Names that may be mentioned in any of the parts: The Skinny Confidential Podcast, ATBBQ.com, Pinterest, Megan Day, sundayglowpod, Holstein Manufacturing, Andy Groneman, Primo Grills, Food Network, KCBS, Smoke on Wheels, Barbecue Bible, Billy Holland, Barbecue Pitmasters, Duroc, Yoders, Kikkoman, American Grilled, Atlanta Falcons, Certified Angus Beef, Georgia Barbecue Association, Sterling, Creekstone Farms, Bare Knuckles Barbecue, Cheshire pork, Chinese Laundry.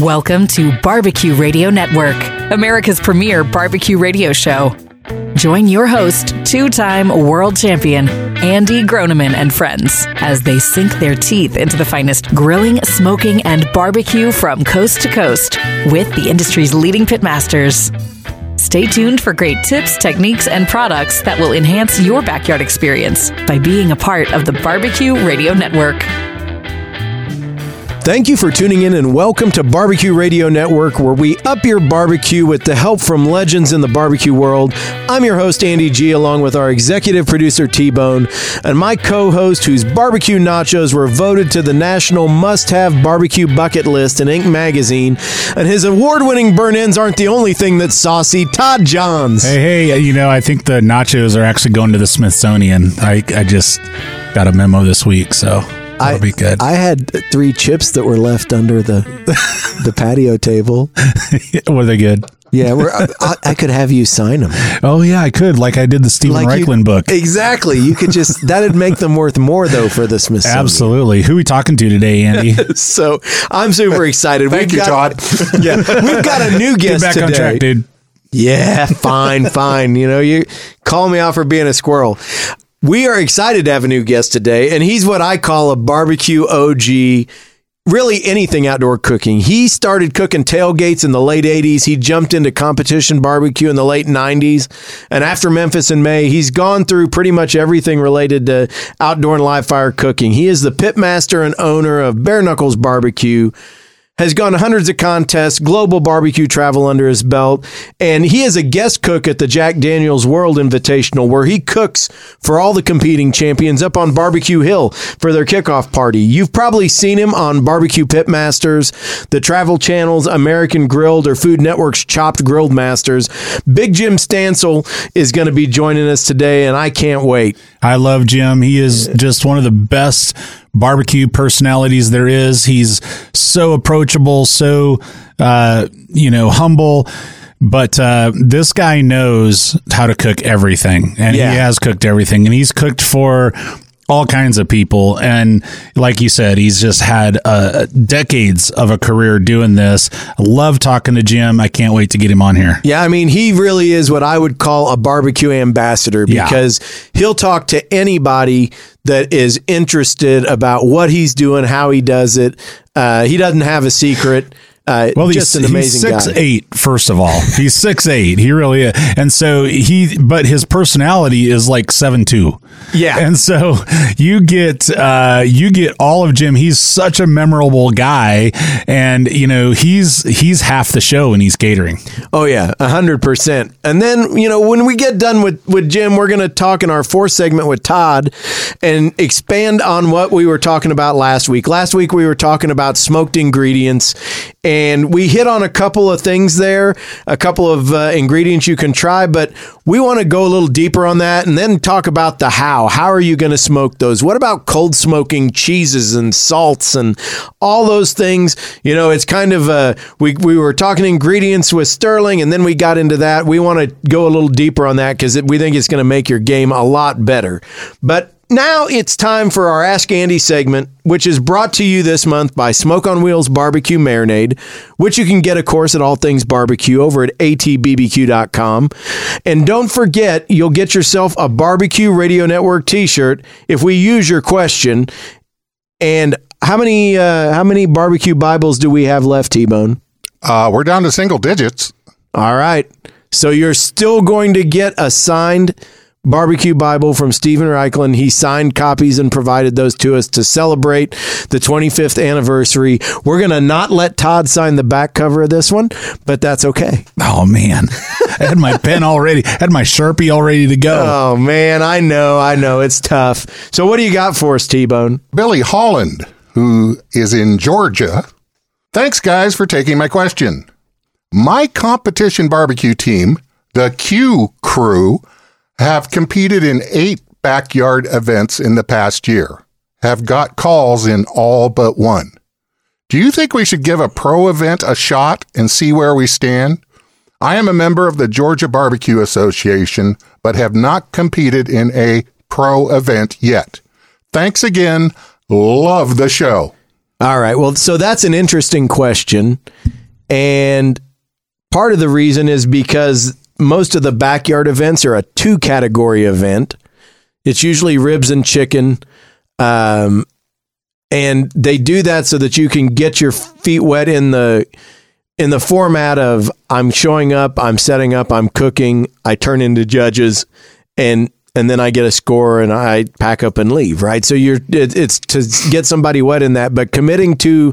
Welcome to Barbecue Radio Network, America's premier barbecue radio show. Join your host, two-time world champion Andy Groneman and friends as they sink their teeth into the finest grilling, smoking, and barbecue from coast to coast with the industry's leading pitmasters. Stay tuned for great tips, techniques, and products that will enhance your backyard experience by being a part of the Barbecue Radio Network. Thank you for tuning in and welcome to Barbecue Radio Network, where we up your barbecue with the help from legends in the barbecue world. I'm your host, Andy G, along with our executive producer, T-Bone, and my co-host, whose barbecue nachos were voted to the national must-have barbecue bucket list in Inc. magazine, and his award-winning burn-ins aren't the only thing that's saucy, Todd Johns. Hey, you know, I think the nachos are actually going to the Smithsonian. I just got a memo this week, so... That'll be good. I had three chips that were left under the patio table. Were they good? Yeah, I could have you sign them. Oh, yeah, I could. Like I did the Stephen Raichlen book. Exactly. You could just, that'd make them worth more, though, for the Smithsonian. Absolutely. Who are we talking to today, Andy? So I'm super excited. Thank you, Todd. Yeah, we've got a new guest today. Get back on track, dude. Yeah, fine. You know, you call me out for being a squirrel. We are excited to have a new guest today, and he's what I call a barbecue OG, really anything outdoor cooking. He started cooking tailgates in the late 80s. He jumped into competition barbecue in the late 90s, and after Memphis in May, he's gone through pretty much everything related to outdoor and live fire cooking. He is the pitmaster and owner of Bare Knuckles Barbecue, has gone to hundreds of contests, global barbecue travel under his belt, and he is a guest cook at the Jack Daniels World Invitational, where he cooks for all the competing champions up on Barbecue Hill for their kickoff party. You've probably seen him on Barbecue Pitmasters, the Travel Channel's American Grilled, or Food Network's Chopped Grilled Masters. Big Jim Stancil is going to be joining us today, and I can't wait. I love Jim. He is just one of the best barbecue personalities there is. He's so approachable, so humble, but this guy knows how to cook everything, and He has cooked everything, and he's cooked for all kinds of people, and like you said, he's just had decades of a career doing this. I love talking to Jim. I can't wait to get him on here. Yeah, I mean, he really is what I would call a barbecue ambassador, because he'll talk to anybody that is interested about what he's doing, how he does it. He doesn't have a secret. Just an amazing guy. He's 6'8", first of all. He's 6'8". He really is. And so but his personality is like 7'2". Yeah. And so you get all of Jim. He's such a memorable guy. And, you know, he's half the show and he's catering. Oh, yeah, 100%. And then, you know, when we get done with Jim, we're going to talk in our fourth segment with Todd and expand on what we were talking about last week. Last week, we were talking about smoked ingredients, and we hit on a couple of things there, a couple of ingredients you can try, but we want to go a little deeper on that and then talk about the how. How are you going to smoke those? What about cold smoking cheeses and salts and all those things? You know, it's kind of, we were talking ingredients with Sterling, and then we got into that. We want to go a little deeper on that because we think it's going to make your game a lot better. But now it's time for our Ask Andy segment, which is brought to you this month by Smoke on Wheels Barbecue Marinade, which you can get, of course, at All Things Barbecue over at ATBBQ.com. And don't forget, you'll get yourself a Barbecue Radio Network t-shirt if we use your question. And how many Barbecue Bibles do we have left, T-Bone? We're down to single digits. All right. So you're still going to get a signed Barbecue Bible from Stephen Raichlen. He signed copies and provided those to us to celebrate the 25th anniversary. We're going to not let Todd sign the back cover of this one, but that's okay. Oh, man. I had my pen already. I had my Sharpie all ready to go. Oh, man. I know. It's tough. So what do you got for us, T-Bone? Billy Holland, who is in Georgia. Thanks, guys, for taking my question. My competition barbecue team, the Q Crew, have competed in 8 backyard events in the past year, have got calls in all but one. Do you think we should give a pro event a shot and see where we stand? I am a member of the Georgia Barbecue Association, but have not competed in a pro event yet. Thanks again. Love the show. All right. Well, so that's an interesting question. And part of the reason is because most of the backyard events are a two-category event. It's usually ribs and chicken. And they do that so that you can get your feet wet in the format of I'm showing up, I'm setting up, I'm cooking, I turn into judges, and then I get a score and I pack up and leave, right? So it's to get somebody wet in that, but committing to,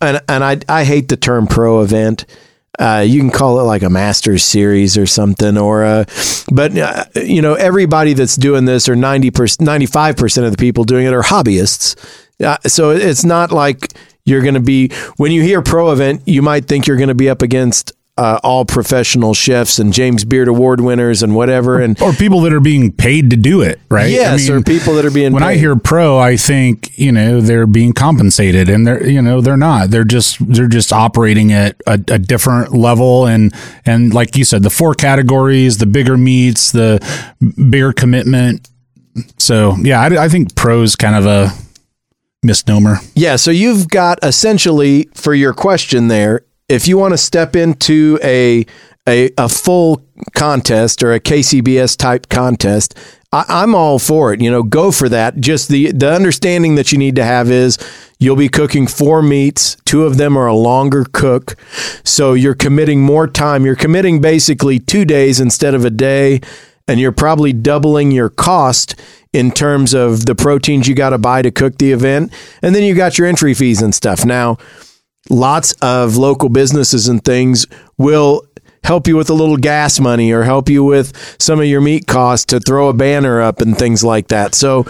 and I hate the term pro event. You can call it like a Masters series or something, but you know, everybody that's doing this, or 95% of the people doing it, are hobbyists. So it's not like you're going to be, when you hear pro event, you might think you're going to be up against all professional chefs and James Beard Award winners and whatever, or people that are being paid to do it, right? Yes, I mean, or people that are being. When paid. I hear pro, I think they're being compensated, and they're not. They're just operating at a different level, and like you said, the four categories, the bigger meets, the bigger commitment. So yeah, I think pro is kind of a misnomer. Yeah, so you've got essentially for your question there. If you want to step into a full contest or a KCBS type contest, I'm all for it. You know, go for that. Just the understanding that you need to have is you'll be cooking four meats. Two of them are a longer cook. So you're committing more time. You're committing basically 2 days instead of a day. And you're probably doubling your cost in terms of the proteins you got to buy to cook the event. And then you got your entry fees and stuff. Now, lots of local businesses and things will help you with a little gas money or help you with some of your meat costs to throw a banner up and things like that. So,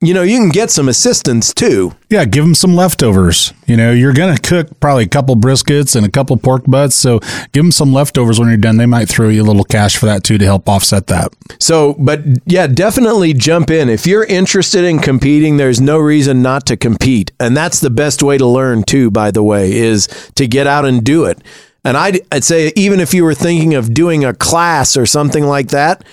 you can get some assistance too. Yeah, give them some leftovers. You're going to cook probably a couple briskets and a couple pork butts. So give them some leftovers when you're done. They might throw you a little cash for that too to help offset that. So, but yeah, definitely jump in. If you're interested in competing, there's no reason not to compete. And that's the best way to learn too, by the way, is to get out and do it. And I'd say even if you were thinking of doing a class or something like that,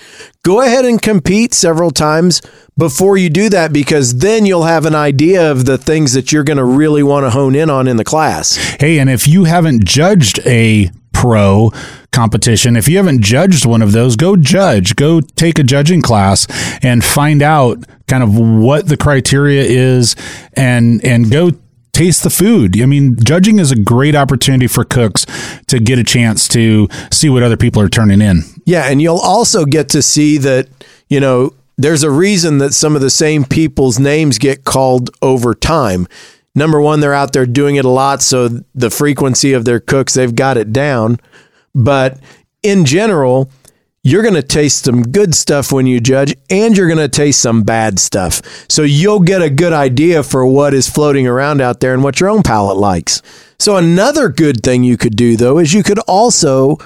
go ahead and compete several times before you do that, because then you'll have an idea of the things that you're going to really want to hone in on in the class. Hey, and if you haven't judged a pro competition, if you haven't judged one of those, go take a judging class and find out kind of what the criteria is and go taste the food. I mean, judging is a great opportunity for cooks to get a chance to see what other people are turning in. Yeah, and you'll also get to see that, there's a reason that some of the same people's names get called over time. Number one, they're out there doing it a lot, so the frequency of their cooks, they've got it down. But in general, you're going to taste some good stuff when you judge, and you're going to taste some bad stuff. So you'll get a good idea for what is floating around out there and what your own palate likes. So another good thing you could do, though, is you could also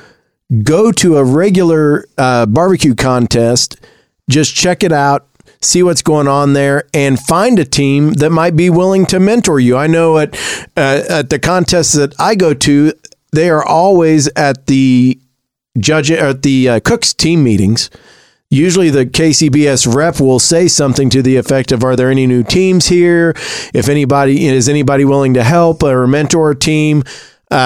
go to a regular barbecue contest, just check it out, see what's going on there, and find a team that might be willing to mentor you. I know at the contests that I go to, they are always at the judge at the cooks team meetings. Usually the KCBS rep will say something to the effect of, are there any new teams here? Is anybody willing to help or mentor a team?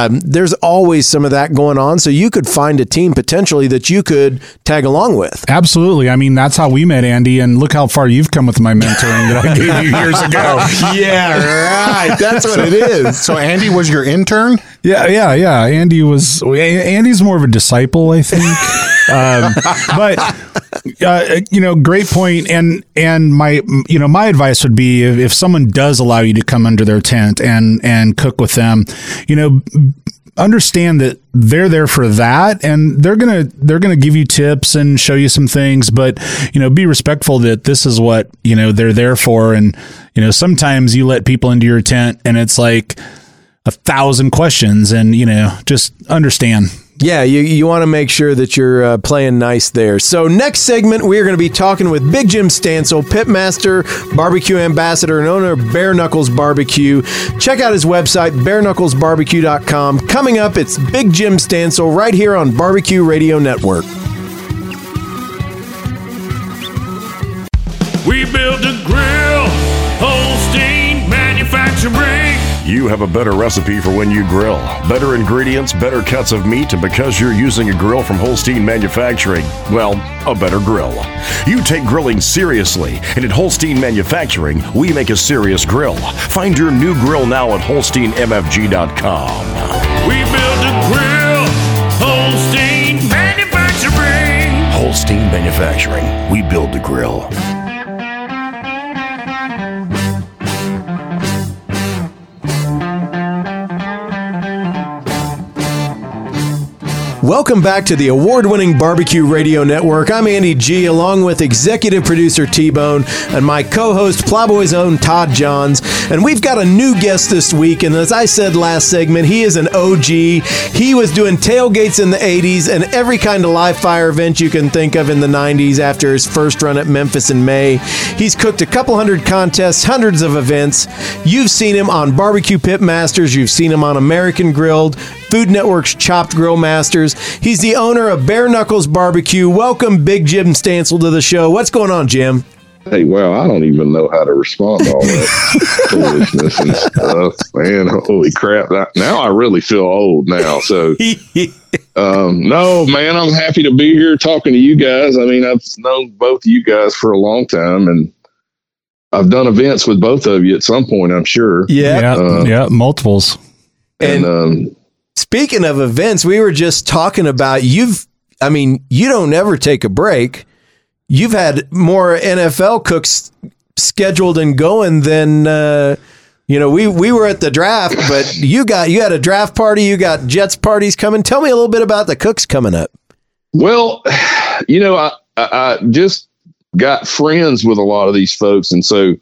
There's always some of that going on. So you could find a team potentially that you could tag along with. Absolutely. I mean, that's how we met, Andy. And look how far you've come with my mentoring that I gave you years ago. Yeah, right. That's what it is. So Andy was your intern? Yeah. Andy's more of a disciple, I think. But great point. And my advice would be if someone does allow you to come under their tent and cook with them, understand that they're there for that, and they're gonna give you tips and show you some things, but be respectful that this is what they're there for. And sometimes you let people into your tent and it's like 1,000 questions, and just understand. Yeah, you want to make sure that you're playing nice there. So next segment, we're going to be talking with Big Jim Stancil, pitmaster, barbecue ambassador, and owner of Bare Knuckles Barbecue. Check out his website, bareknucklesbarbecue.com. Coming up, it's Big Jim Stancil right here on Barbecue Radio Network. We build a grill, Holstein Manufacturing. you have a better recipe for when you grill. Better ingredients, better cuts of meat, and because you're using a grill from Holstein Manufacturing, well, a better grill. You take grilling seriously, and at Holstein Manufacturing, we make a serious grill. Find your new grill now at HolsteinMFG.com. We build a grill, Holstein Manufacturing. Holstein Manufacturing, we build the grill. Welcome back to the award-winning Barbecue Radio Network. I'm Andy G, along with executive producer T-Bone and my co-host, Plowboy's own Todd Johns. And we've got a new guest this week, and as I said last segment, he is an OG. He was doing tailgates in the 80s and every kind of live fire event you can think of in the 90s after his first run at Memphis in May. He's cooked a couple hundred contests, hundreds of events. You've seen him on Barbecue Pitmasters. You've seen him on American Grilled, Food Network's Chopped Grilled Masters. He's the owner of Bare Knuckles Barbecue. Welcome, Big Jim Stancil, to the show. What's going on, Jim? Hey, well, I don't even know how to respond to all that foolishness and stuff. Man, holy crap. Now I really feel old now. So, no, man, I'm happy to be here talking to you guys. I mean, I've known both of you guys for a long time, and I've done events with both of you at some point, I'm sure. Yeah, multiples. And speaking of events, we were just talking about you don't ever take a break. You've had more NFL cooks scheduled and going than, we were at the draft, but you had a draft party, you got Jets parties coming. Tell me a little bit about the cooks coming up. Well, I just got friends with a lot of these folks. And so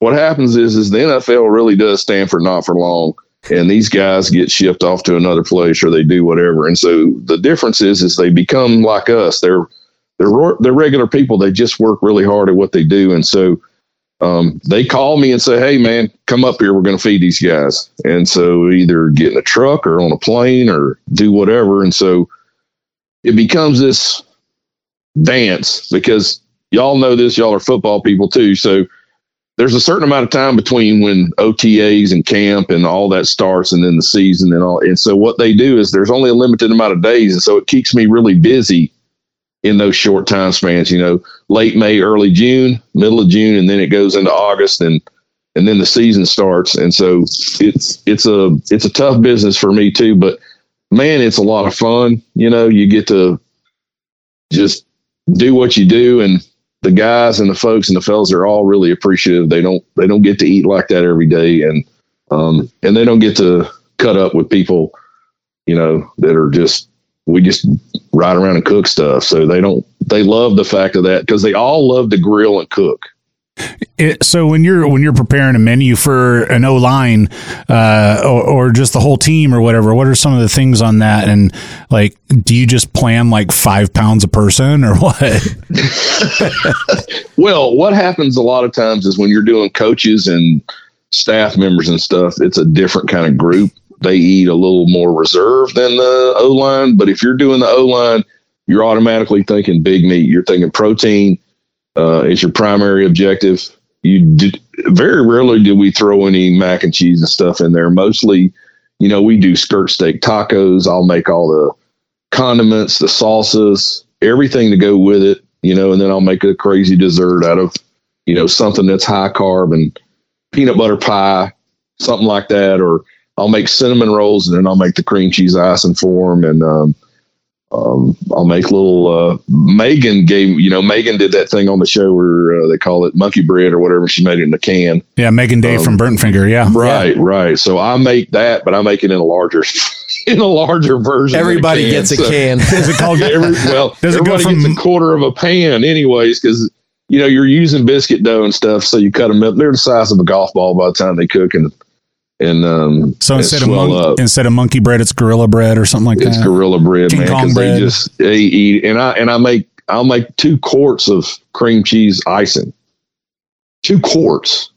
what happens is the NFL really does stand for not for long. And these guys get shipped off to another place or they do whatever. And so the difference is they become like us. They're regular people. They just work really hard at what they do. And so they call me and say, hey, man, come up here. We're going to feed these guys. And so either get in a truck or on a plane or do whatever. And so it becomes this dance because y'all know this. Y'all are football people, too. So there's a certain amount of time between when OTAs and camp and all that starts and then the season and all. And so what they do is there's only a limited amount of days. And so it keeps me really busy in those short time spans, late May, early June, middle of June, and then it goes into August and then the season starts. And so it's a tough business for me too, but man, it's a lot of fun. You get to just do what you do, and the guys and the folks and the fellas are all really appreciative. They don't get to eat like that every day. And they don't get to cut up with people, that are we just ride around and cook stuff. So they love the fact of that because they all love to grill and cook. So when you're preparing a menu for an O-line or just the whole team or whatever, what are some of the things on that? And like, do you just plan like 5 pounds a person or what? Well, what happens a lot of times is when you're doing coaches and staff members and stuff, it's a different kind of group. They eat a little more reserved than the O-line. But if you're doing the O-line, you're automatically thinking big meat. You're thinking protein is your primary objective. Very rarely do we throw any mac and cheese and stuff in there. Mostly, we do skirt steak tacos. I'll make all the condiments, the salsas, everything to go with it, and then I'll make a crazy dessert out of, something that's high carb and peanut butter pie, something like that, or I'll make cinnamon rolls, and then I'll make the cream cheese icing for them. And I'll make little Megan did that thing on the show where they call it monkey bread or whatever. She made it in a can. Yeah, Megan Day from Burnt Finger. Yeah, right, yeah. Right. So I make that, but I make it in a larger version. Everybody gets a can. Is it called? Everybody gets a quarter of a pan, anyways, because you're using biscuit dough and stuff. So you cut them up. They're the size of a golf ball by the time they cook. So instead of monkey bread, it's gorilla bread or something like that. It's gorilla bread, King man. Kong bread. They eat, I'll make 2 quarts of cream cheese icing. 2 quarts,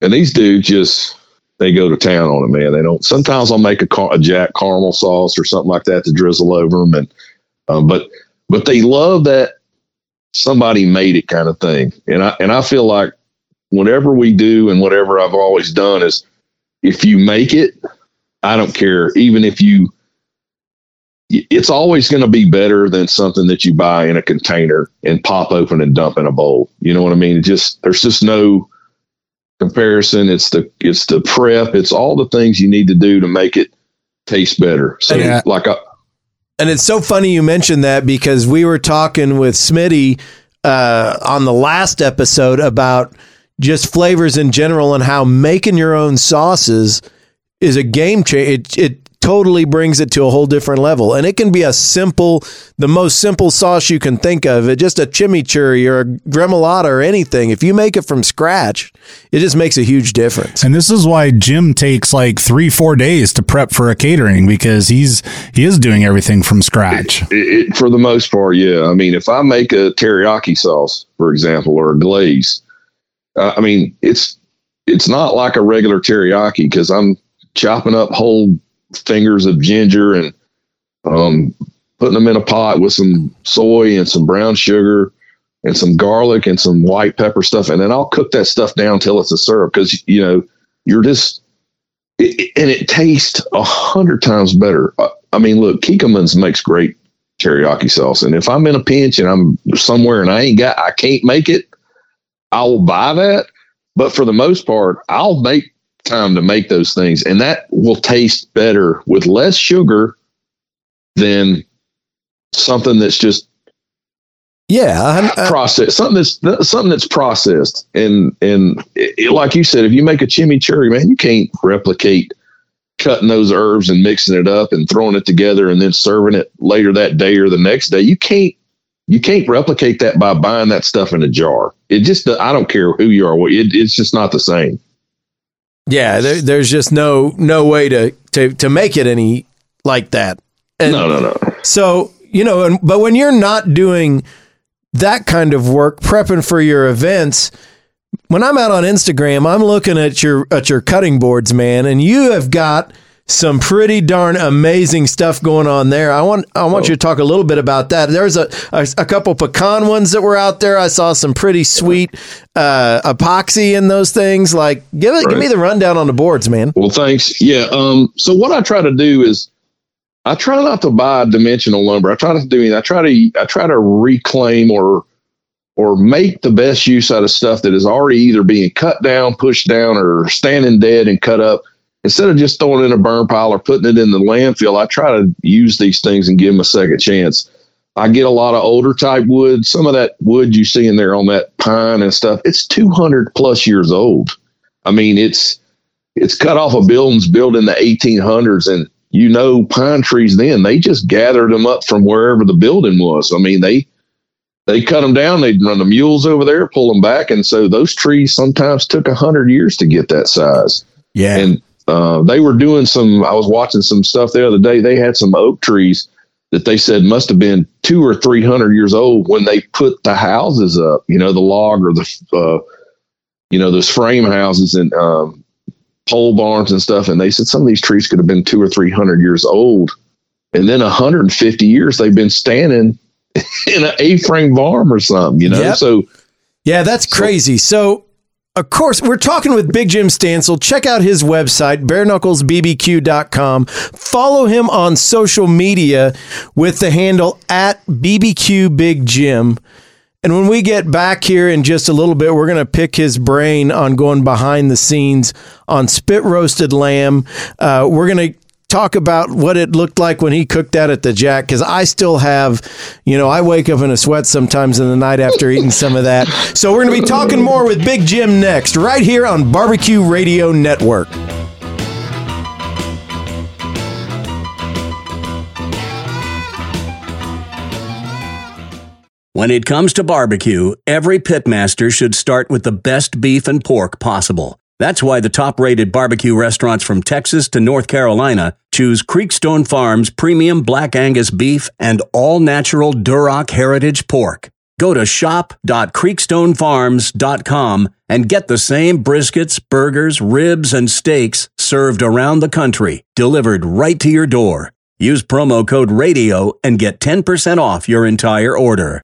and these dudes they go to town on it, man. They don't. Sometimes I'll make a Jack caramel sauce or something like that to drizzle over them, and but they love that somebody made it kind of thing. And I feel like whatever we do and whatever I've always done is, If you make it, I don't care. Even if you, it's always going to be better than something that you buy in a container and pop open and dump in a bowl. You know what I mean? It just, there's just no comparison. It's the prep. It's all the things you need to do to make it taste better. So yeah. And it's so funny you mentioned that, because we were talking with Smitty on the last episode about just flavors in general and how making your own sauces is a game changer. It totally brings it to a whole different level. And it can be the most simple sauce you can think of. It just a chimichurri or a gremolata or anything. If you make it from scratch, it just makes a huge difference. And this is why Jim takes like 3-4 days to prep for a catering, because he is doing everything from scratch. It, for the most part, yeah. I mean, if I make a teriyaki sauce, for example, or a glaze, I mean, it's not like a regular teriyaki, because I'm chopping up whole fingers of ginger and putting them in a pot with some soy and some brown sugar and some garlic and some white pepper stuff. And then I'll cook that stuff down till it's a syrup, because, you know, it tastes 100 times better. I mean, look, Kikkoman's makes great teriyaki sauce. And if I'm in a pinch and I'm somewhere and I can't make it, I'll buy that. But for the most part, I'll make time to make those things. And that will taste better with less sugar than something that's just processed. Something that's processed. And it, like you said, if you make a chimichurri, man, you can't replicate cutting those herbs and mixing it up and throwing it together and then serving it later that day or the next day. You can't replicate that by buying that stuff in a jar. It just, I don't care who you are. It's just not the same. Yeah. There's just no way to make it any like that. And no. So, you know, but when you're not doing that kind of work, prepping for your events, when I'm out on Instagram, I'm looking at your cutting boards, man, and you have got some pretty darn amazing stuff going on there. I want you to talk a little bit about that. There's a couple pecan ones that were out there. I saw some pretty sweet epoxy in those things. Like, give me the rundown on the boards, man. Well, thanks. Yeah. So what I try to do is I try not to buy dimensional lumber. I try to reclaim or make the best use out of stuff that is already either being cut down, pushed down, or standing dead and cut up. Instead of just throwing it in a burn pile or putting it in the landfill, I try to use these things and give them a second chance. I get a lot of older type wood. Some of that wood you see in there on that pine and stuff, it's 200 plus years old. I mean, it's cut off of buildings built in the 1800s, and you know, pine trees then, they just gathered them up from wherever the building was. I mean, they cut them down, they'd run the mules over there, pull them back, and so those trees sometimes took 100 years to get that size. Yeah. And they were doing I was watching some stuff the other day. They had some oak trees that they said must have been 200 or 300 years old when they put the houses up, you know, the log or those frame houses and pole barns and stuff. And they said some of these trees could have been 200 or 300 years old. And then 150 years they've been standing in an A-frame barn or something, you know? Yep. So, yeah, that's crazy. So, of course, we're talking with Big Jim Stancil. Check out his website, bareknucklesbbq.com. Follow him on social media with the handle @BBQBigJim. And when we get back here in just a little bit, we're going to pick his brain on going behind the scenes on spit roasted lamb. We're going to talk about what it looked like when he cooked that at the Jack, because I still have, you know, I wake up in a sweat sometimes in the night after eating some of that. So we're going to be talking more with Big Jim next, right here on Barbecue Radio Network. When it comes to barbecue, every pitmaster should start with the best beef and pork possible. That's why the top-rated barbecue restaurants from Texas to North Carolina choose Creekstone Farms Premium Black Angus Beef and all-natural Duroc Heritage Pork. Go to shop.creekstonefarms.com and get the same briskets, burgers, ribs, and steaks served around the country, delivered right to your door. Use promo code RADIO and get 10% off your entire order.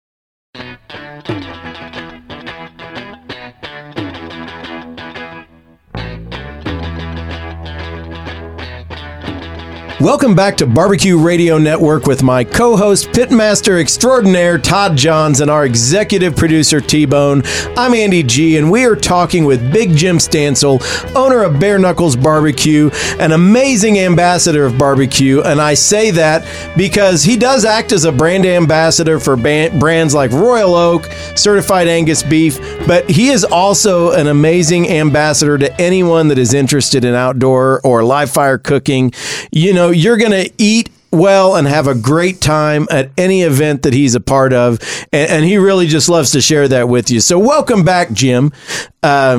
Welcome back to Barbecue Radio Network with my co-host, Pitmaster Extraordinaire Todd Johns, and our executive producer, T-Bone. I'm Andy G, and we are talking with Big Jim Stancil, owner of Bare Knuckles Barbecue, an amazing ambassador of barbecue, and I say that because he does act as a brand ambassador for brands like Royal Oak, Certified Angus Beef, but he is also an amazing ambassador to anyone that is interested in outdoor or live fire cooking. You know, you're going to eat well and have a great time at any event that he's a part of. And he really just loves to share that with you. So welcome back, Jim. I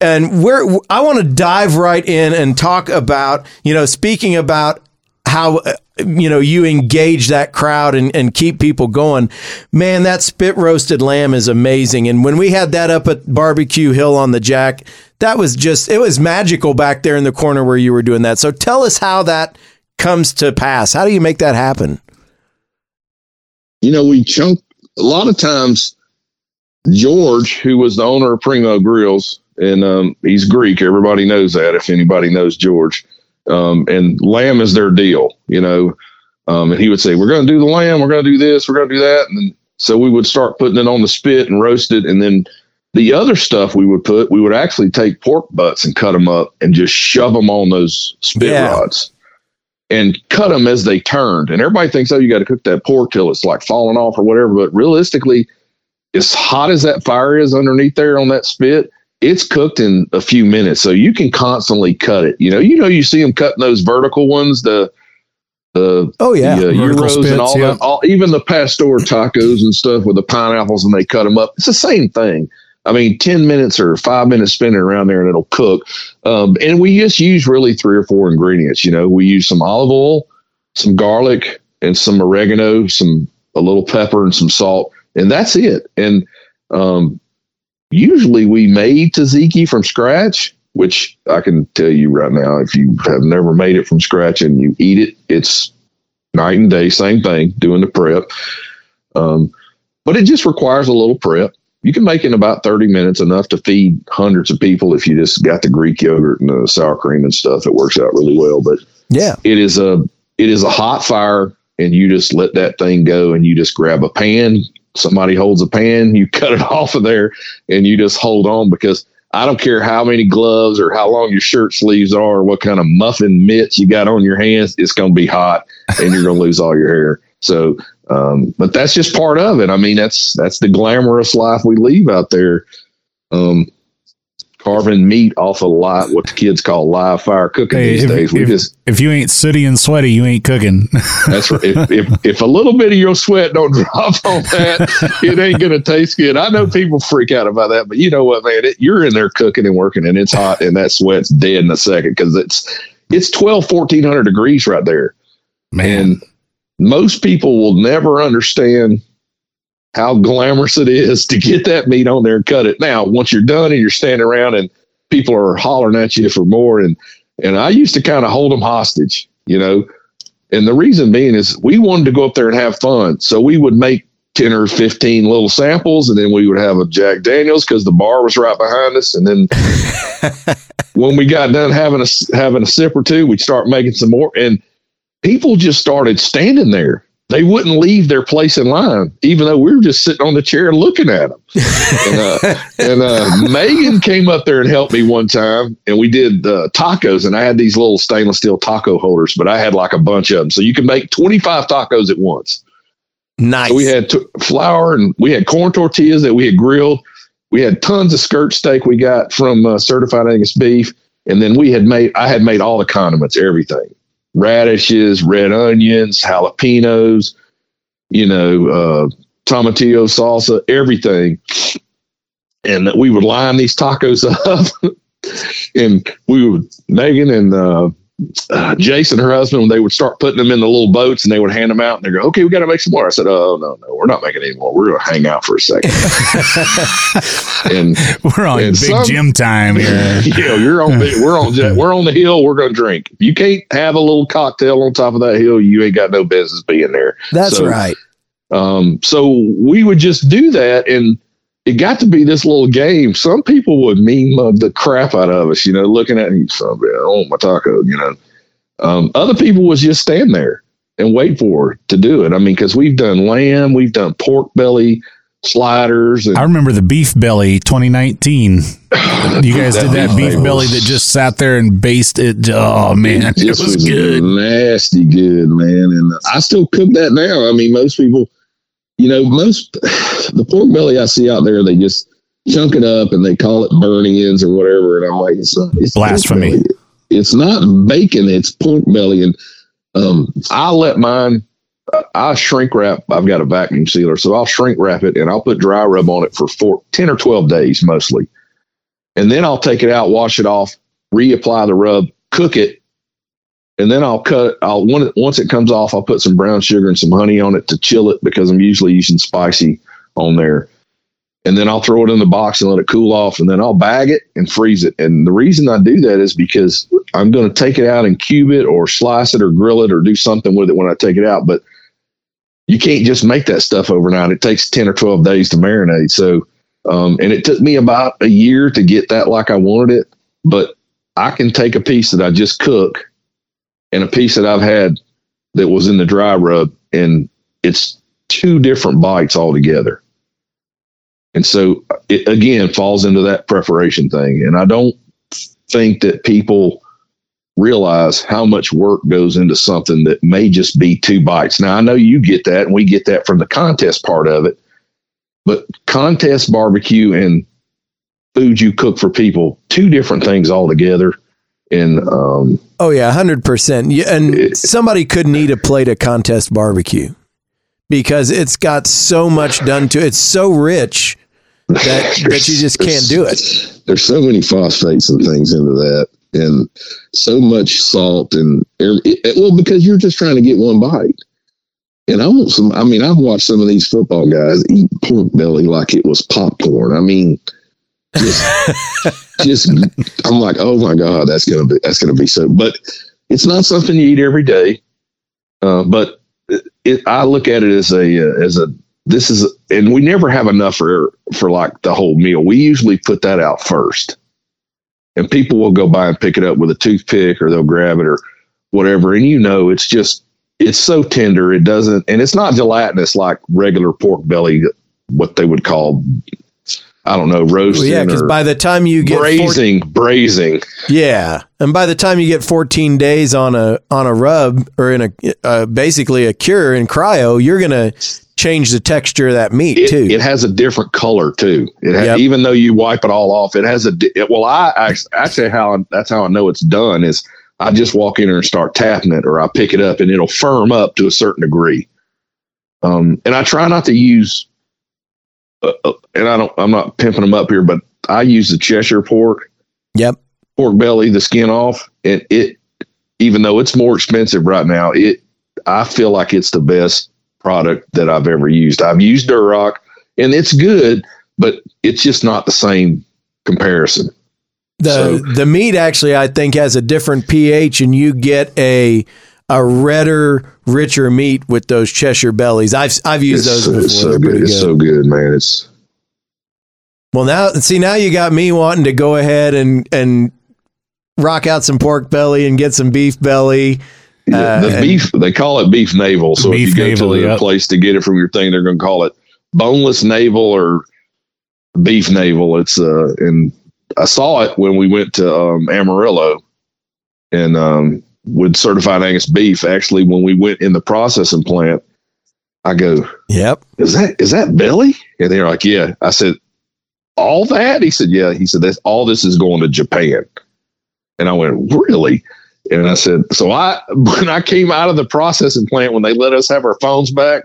want to dive right in and talk about, you know, speaking about how, you know, you engage that crowd and keep people going. Man, that spit roasted lamb is amazing. And when we had that up at Barbecue Hill on the Jack, that was just, it was magical back there in the corner where you were doing that. So tell us how that comes to pass. How do you make that happen? You know, we chunk a lot of times. George, who was the owner of Primo Grills, and he's Greek. Everybody knows that if anybody knows George. And lamb is their deal, you know. And he would say, we're going to do the lamb. We're going to do this. We're going to do that. And so we would start putting it on the spit and roast it. And then the other stuff we would actually take pork butts and cut them up and just shove them on those spit rods and cut them as they turned. And everybody thinks, oh, you got to cook that pork till it's like falling off or whatever. But realistically, as hot as that fire is underneath there on that spit, it's cooked in a few minutes, so you can constantly cut it. You know, you see them cutting those vertical ones, the euros spits, and all that, even the pastor tacos and stuff with the pineapples, and they cut them up. It's the same thing. I mean, 10 minutes or 5 minutes spinning around there, and it'll cook. And we just use really 3 or 4 ingredients. You know, we use some olive oil, some garlic, and some oregano, a little pepper, and some salt, and that's it. And usually we made tzatziki from scratch, which I can tell you right now, if you have never made it from scratch and you eat it, it's night and day, same thing, doing the prep. But it just requires a little prep. You can make in about 30 minutes enough to feed hundreds of people if you just got the Greek yogurt and the sour cream and stuff. It works out really well. But yeah, it is a hot fire, and you just let that thing go, and you just grab a pan. Somebody holds a pan, you cut it off of there, and you just hold on, because I don't care how many gloves or how long your shirt sleeves are, or what kind of muffin mitts you got on your hands, it's going to be hot, and you're going to lose all your hair. So, but that's just part of it. I mean, that's the glamorous life we live out there, carving meat off a lot, what the kids call live fire cooking these days. If you ain't sooty and sweaty, you ain't cooking. That's right. If a little bit of your sweat don't drop on that, it ain't going to taste good. I know people freak out about that, but you know what, man? You're in there cooking and working, and it's hot, and that sweat's dead in a second, because it's 1,400 degrees right there. Man, and most people will never understand how glamorous it is to get that meat on there and cut it. Now, once you're done and you're standing around and people are hollering at you for more, and I used to kind of hold them hostage, you know, and the reason being is we wanted to go up there and have fun. So we would make 10 or 15 little samples, and then we would have a Jack Daniels because the bar was right behind us. And then when we got done having a sip or two, we'd start making some more, and people just started standing there. They wouldn't leave their place in line, even though we were just sitting on the chair looking at them. And Megan came up there and helped me one time, and we did tacos, and I had these little stainless steel taco holders, but I had like a bunch of them. So you can make 25 tacos at once. Nice. So we had flour, and we had corn tortillas that we had grilled. We had tons of skirt steak we got from Certified Angus Beef. And then I had made all the condiments, everything. Radishes, red onions, jalapenos, you know, tomatillo salsa, everything. And we would line these tacos up, and Megan and Jason, her husband, they would start putting them in the little boats, and they would hand them out, and they go, okay, we got to make some more. I said, oh, no, we're not making any more. We're going to hang out for a second. And we're on big Jim time here. Yeah, we're on the hill. We're going to drink. If you can't have a little cocktail on top of that hill, you ain't got no business being there. That's right. So we would just do that, and it got to be this little game. Some people would mean mug the crap out of us, you know, looking at me, I want my taco, you know. Other people was just stand there and wait for her to do it. I mean, because we've done lamb, we've done pork belly, sliders. And I remember the beef belly 2019. You guys did that beef belly that just sat there and based it. Oh, man, it was good. Nasty good, man. And I still cook that now. I mean, most people, you know, the pork belly I see out there, they just chunk it up and they call it burn-ins or whatever. And I'm like, it's blasphemy. It's not bacon, it's pork belly. And I let mine, I shrink wrap. I've got a vacuum sealer, so I'll shrink wrap it and I'll put dry rub on it for 10 or 12 days mostly. And then I'll take it out, wash it off, reapply the rub, cook it. And then I'll cut, once it comes off, I'll put some brown sugar and some honey on it to chill it because I'm usually using spicy on there. And then I'll throw it in the box and let it cool off. And then I'll bag it and freeze it. And the reason I do that is because I'm going to take it out and cube it or slice it or grill it or do something with it when I take it out. But you can't just make that stuff overnight. It takes 10 or 12 days to marinate. So, and it took me about a year to get that like I wanted it. But I can take a piece that I just cook and a piece that I've had that was in the dry rub, and it's two different bites altogether. And so it, again, falls into that preparation thing. And I don't think that people realize how much work goes into something that may just be two bites. Now, I know you get that, and we get that from the contest part of it, but contest barbecue and food you cook for people, two different things altogether. And, oh yeah, 100%. Yeah, and somebody couldn't eat a plate of contest barbecue because it's got so much done to it. It's so rich that you just can't do it. There's so many phosphates and things into that, and so much salt and because you're just trying to get one bite. And I've watched some of these football guys eat pork belly like it was popcorn. I mean, I'm like, oh my God, that's going to be so, but it's not something you eat every day. But I look at it and we never have enough for like the whole meal. We usually put that out first, and people will go by and pick it up with a toothpick, or they'll grab it or whatever. And you know, it's so tender. It doesn't, and it's not gelatinous like regular pork belly, what they would call, I don't know, roasting. Well, yeah, because by the time you get braising. Yeah, and by the time you get 14 days on a rub or in a basically a cure in cryo, you're gonna change the texture of that meat too. It has a different color too. It has, even though you wipe it all off, it has that's how I know it's done is I just walk in there and start tapping it, or I pick it up and it'll firm up to a certain degree. And I try not to use. And I'm not pimping them up here, but I use the Cheshire pork. Yep. Pork belly, the skin off. And it, even though it's more expensive right now, I feel like it's the best product that I've ever used. I've used Duroc and it's good, but it's just not the same comparison. The meat actually, I think, has a different pH, and you get a redder, richer meat with those Cheshire bellies. I've used those before. It's so good. It's so good, man. Well, now you got me wanting to go ahead and rock out some pork belly and get some beef belly. Yeah, the beef, they call it beef navel. So if you go to the place to get it from your thing, they're going to call it boneless navel or beef navel. It's and I saw it when we went to Amarillo, and with Certified Angus Beef. Actually, when we went in the processing plant, I go, yep, is that belly? And they're like, yeah. I said, all that? He said, yeah. He said, that's all, this is going to Japan. And I went, really? And I said, so when I came out of the processing plant, when they let us have our phones back,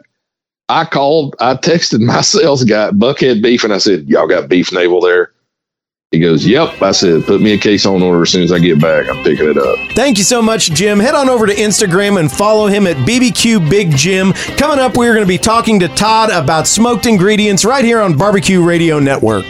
I texted my sales guy, Buckhead Beef, and I said, y'all got beef navel there? He goes, yep. I said, put me a case on order as soon as I get back. I'm picking it up. Thank you so much, Jim. Head on over to Instagram and follow him at BBQ Big Jim. Coming up, we're going to be talking to Todd about smoked ingredients right here on Barbecue Radio Network.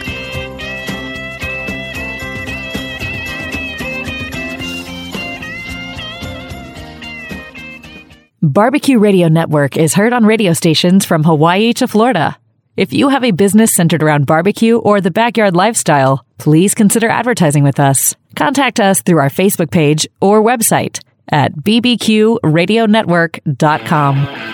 Barbecue Radio Network is heard on radio stations from Hawaii to Florida. If you have a business centered around barbecue or the backyard lifestyle, please consider advertising with us. Contact us through our Facebook page or website at BBQ RADIO NETWORK.com.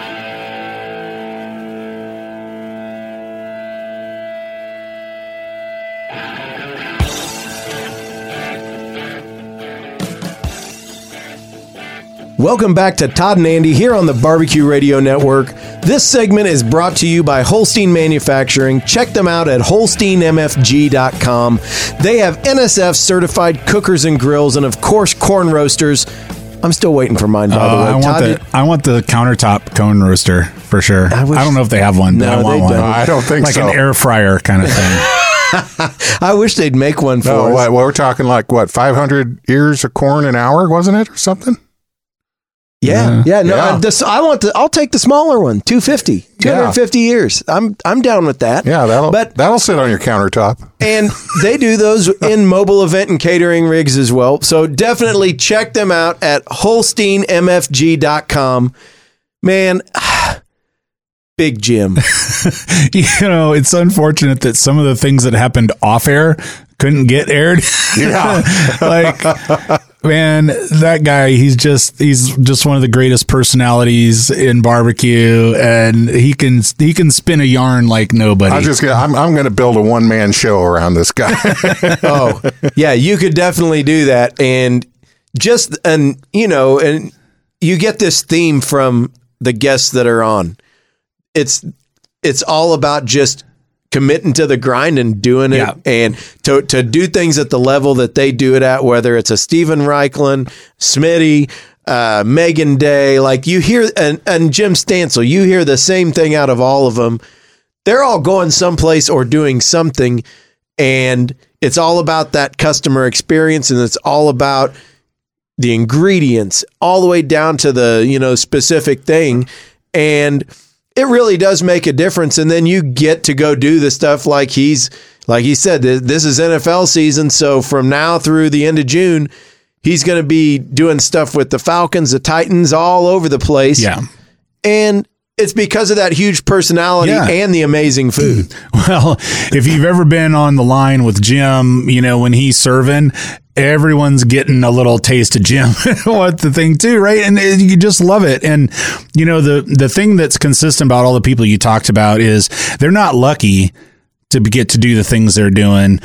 Welcome back to Todd and Andy here on the Barbecue Radio Network. This segment is brought to you by Holstein Manufacturing. Check them out at HolsteinMFG.com. They have NSF certified cookers and grills and, of course, corn roasters. I'm still waiting for mine, by the way. I want the countertop cone roaster for sure. I don't know if they have one, but no, I want one. I don't think like so. Like an air fryer kind of thing. I wish they'd make one for us. Well, we're talking like, 500 ears of corn an hour, wasn't it, or something? Yeah. I'll take the smaller one, 250, 250 ears. I'm down with that. Yeah, that'll sit on your countertop. And they do those in mobile event and catering rigs as well. So definitely check them out at HolsteinMFG.com. Man, Big Jim. It's unfortunate that some of the things that happened off air couldn't get aired. Yeah. Man, that guy, he's just one of the greatest personalities in barbecue, and he can spin a yarn like nobody. I'm going to build a one-man show around this guy. Oh, yeah, you could definitely do that. And you get this theme from the guests that are on. It's all about just committing to the grind and doing it, and to do things at the level that they do it at, whether it's a Stephen Raichlen, Smitty, Megan Day, like you hear, and Jim Stancil, you hear the same thing out of all of them. They're all going someplace or doing something, and it's all about that customer experience, and it's all about the ingredients all the way down to the, specific thing. And it really does make a difference. And then you get to go do the stuff like he said, this is NFL season. So from now through the end of June, he's going to be doing stuff with the Falcons, the Titans, all over the place. Yeah. And it's because of that huge personality and the amazing food. Well, if you've ever been on the line with Jim, when he's serving, everyone's getting a little taste of Jim. What the thing too, right? And you just love it. And the thing that's consistent about all the people you talked about is they're not lucky to get to do the things they're doing.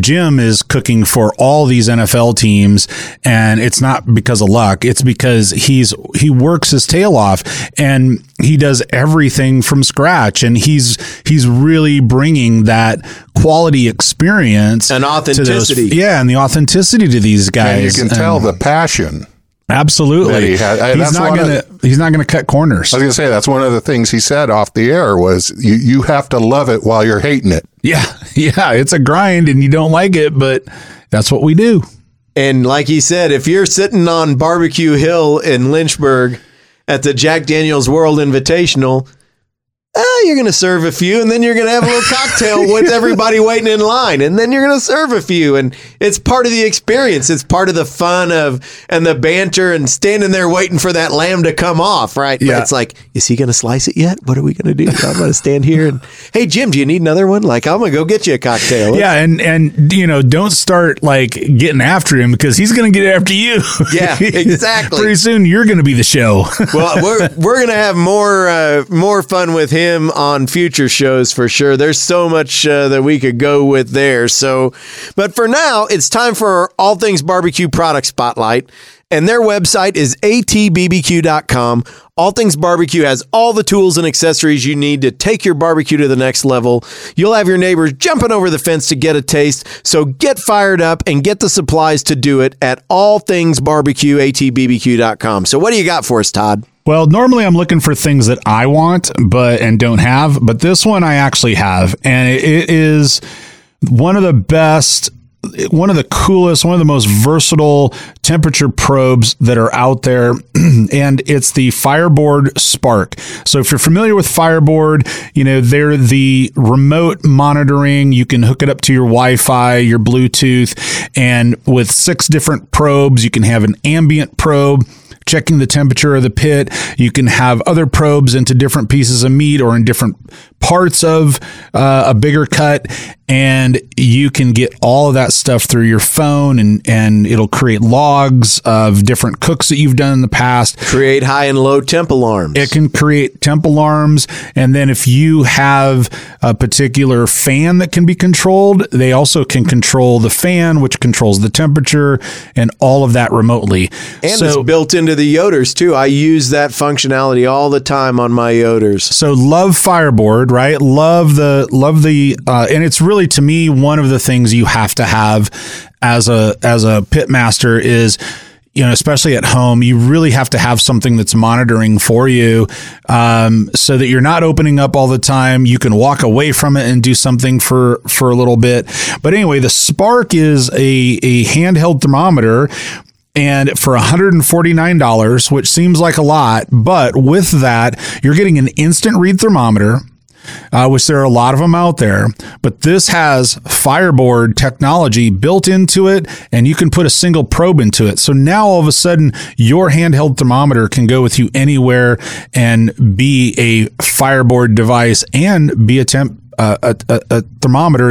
Jim is cooking for all these NFL teams, and it's not because of luck. It's because he works his tail off, and he does everything from scratch, and he's really bringing that quality experience and authenticity. And the authenticity to these guys. And you can tell the passion. Absolutely. He's not going to cut corners. I was going to say, that's one of the things he said off the air was you have to love it while you're hating it. Yeah. Yeah. It's a grind and you don't like it, but that's what we do. And like he said, if you're sitting on Barbecue Hill in Lynchburg at the Jack Daniels World Invitational, you're going to serve a few, and then you're going to have a little cocktail with everybody waiting in line, and then you're going to serve a few, and it's part of the experience. It's part of the fun and the banter and standing there waiting for that lamb to come off, right? Yeah. But it's like, is he going to slice it yet? What are we going to do? I'm going to stand here and, hey, Jim, do you need another one? Like, I'm going to go get you a cocktail. Let's... Yeah, and don't start, getting after him, because he's going to get after you. Yeah, exactly. Pretty soon, you're going to be the show. Well, we're going to have more fun with him on future shows for sure. There's so much that we could go with there. So, but for now, it's time for All Things Barbecue Product Spotlight, and their website is ATBBQ.com. All Things Barbecue has all the tools and accessories you need to take your barbecue to the next level. You'll have your neighbors jumping over the fence to get a taste, so get fired up and get the supplies to do it at All Things Barbecue, ATBBQ.com. So what do you got for us, Todd? Well, normally I'm looking for things that I want and don't have, but this one I actually have, and it is one of the best, one of the coolest, one of the most versatile temperature probes that are out there, and it's the Fireboard Spark. So if you're familiar with Fireboard, they're the remote monitoring. You can hook it up to your Wi-Fi, your Bluetooth, and with 6 different probes, you can have an ambient probe checking the temperature of the pit. You can have other probes into different pieces of meat or in different parts of a bigger cut. And you can get all of that stuff through your phone, and it'll create logs of different cooks that you've done in the past. Create high and low temp alarms. It can create temp alarms. And then if you have a particular fan that can be controlled, they also can control the fan, which controls the temperature and all of that remotely. And so, it's built into the Yoders too. I use that functionality all the time on my Yoders. So love Fireboard, right? Love the, and it's really, to me, one of the things you have to have as a pitmaster is, you know, especially at home, you really have to have something that's monitoring for you, so that you're not opening up all the time. You can walk away from it and do something for a little bit. But anyway, the Spark is a handheld thermometer, and for $149, which seems like a lot, but with that, you're getting an instant read thermometer. Which there are a lot of them out there, but this has Fireboard technology built into it, and you can put a single probe into it. So now all of a sudden, your handheld thermometer can go with you anywhere and be a Fireboard device and be a thermometer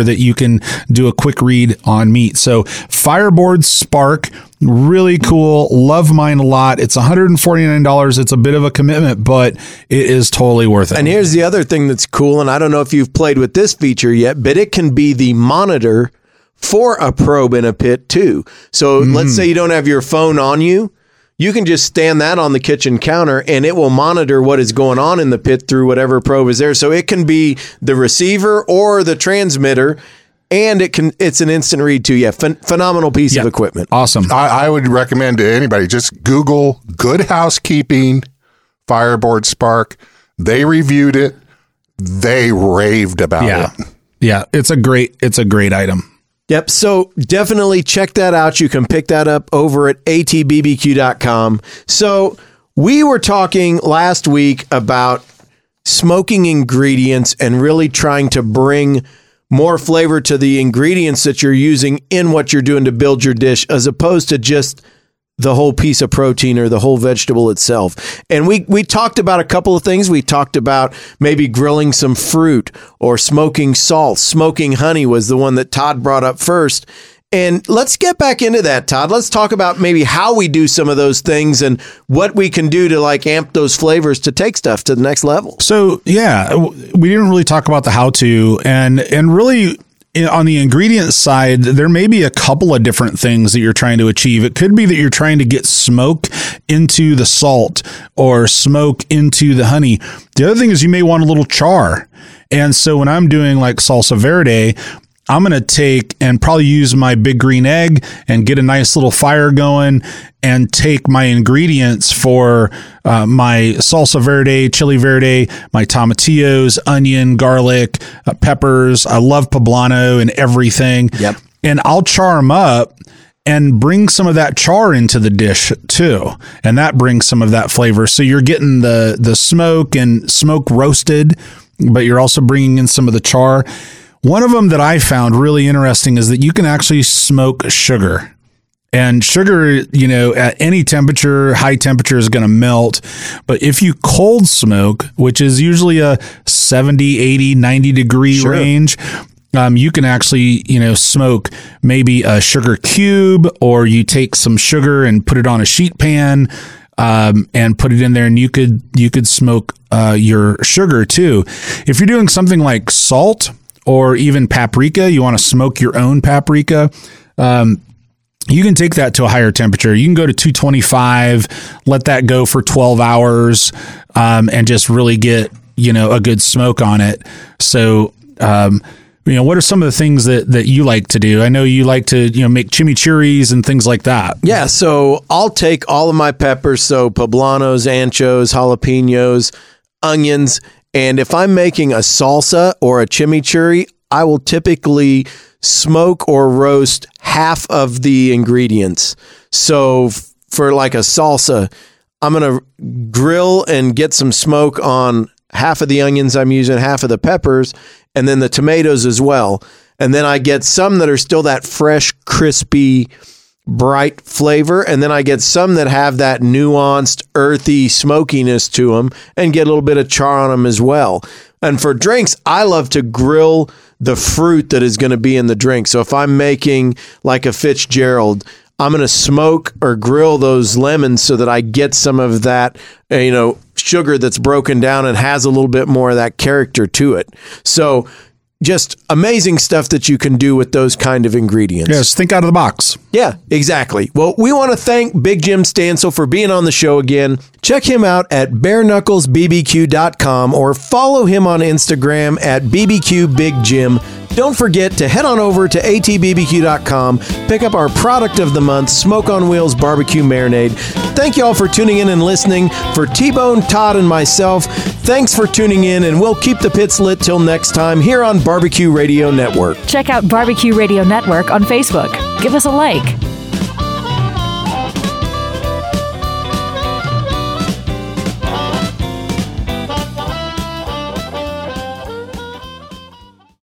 that you can do a quick read on meat. So Fireboard Spark, really cool. Love mine a lot. It's $149. It's a bit of a commitment, but it is totally worth it. And here's the other thing that's cool, and I don't know if you've played with this feature yet, but it can be the monitor for a probe in a pit too. So let's say you don't have your phone on you. You can just stand that on the kitchen counter, and it will monitor what is going on in the pit through whatever probe is there. So it can be the receiver or the transmitter, and it's an instant read too. Yeah, phenomenal piece of equipment. Awesome. I would recommend to anybody, just Google Good Housekeeping Fireboard Spark. They reviewed it. They raved about it. Yeah, it's a great item. Yep. So definitely check that out. You can pick that up over at ATBBQ.com. So we were talking last week about smoking ingredients and really trying to bring more flavor to the ingredients that you're using in what you're doing to build your dish, as opposed to just the whole piece of protein or the whole vegetable itself. And we talked about a couple of things. We talked about maybe grilling some fruit or smoking salt. Smoking honey was the one that Todd brought up first. And let's get back into that, Todd. Let's talk about maybe how we do some of those things and what we can do to like amp those flavors to take stuff to the next level. So, yeah, we didn't really talk about the how-to and really... On the ingredient side, there may be a couple of different things that you're trying to achieve. It could be that you're trying to get smoke into the salt or smoke into the honey. The other thing is you may want a little char. And so when I'm doing like salsa verde, I'm going to take and probably use my big green egg and get a nice little fire going and take my ingredients for my salsa verde, chili verde, my tomatillos, onion, garlic, peppers. I love poblano and everything. Yep. And I'll char them up and bring some of that char into the dish too. And that brings some of that flavor. So you're getting the smoke and smoke roasted, but you're also bringing in some of the char. One of them that I found really interesting is that you can actually smoke sugar. And sugar, you know, at any temperature, high temperature is going to melt. But if you cold smoke, which is usually a 70, 80, 90 degree range, you can actually, you know, smoke maybe a sugar cube, or you take some sugar and put it on a sheet pan and put it in there, and you could smoke your sugar too. If you're doing something like salt, or even paprika, you want to smoke your own paprika. You can take that to a higher temperature. You can go to 225, let that go for 12 hours, and just really get, you know, a good smoke on it. So, you know, what are some of the things that you like to do? I know you like to, you know, make chimichurris and things like that. Yeah, so I'll take all of my peppers, so poblanos, anchos, jalapenos, onions. And if I'm making a salsa or a chimichurri, I will typically smoke or roast half of the ingredients. So for like a salsa, I'm going to grill and get some smoke on half of the onions I'm using, half of the peppers, and then the tomatoes as well. And then I get some that are still that fresh, crispy, bright flavor, and then I get some that have that nuanced, earthy smokiness to them, and get a little bit of char on them as well. And for drinks, I love to grill the fruit that is going to be in the drink. So if I'm making like a Fitzgerald, I'm going to smoke or grill those lemons so that I get some of that, you know, sugar that's broken down and has a little bit more of that character to it. So just amazing stuff that you can do with those kind of ingredients. Yes, think out of the box. Yeah, exactly. Well, we want to thank Big Jim Stancil for being on the show again. Check him out at bareknucklesbbq.com or follow him on Instagram at @BBQBigJim. Don't forget to head on over to ATBBQ.com, pick up our product of the month, Smoke on Wheels Barbecue Marinade. Thank y'all for tuning in and listening. For T-Bone, Todd, and myself, thanks for tuning in, and we'll keep the pits lit till next time here on Barbecue Radio Network. Check out Barbecue Radio Network on Facebook. Give us a like.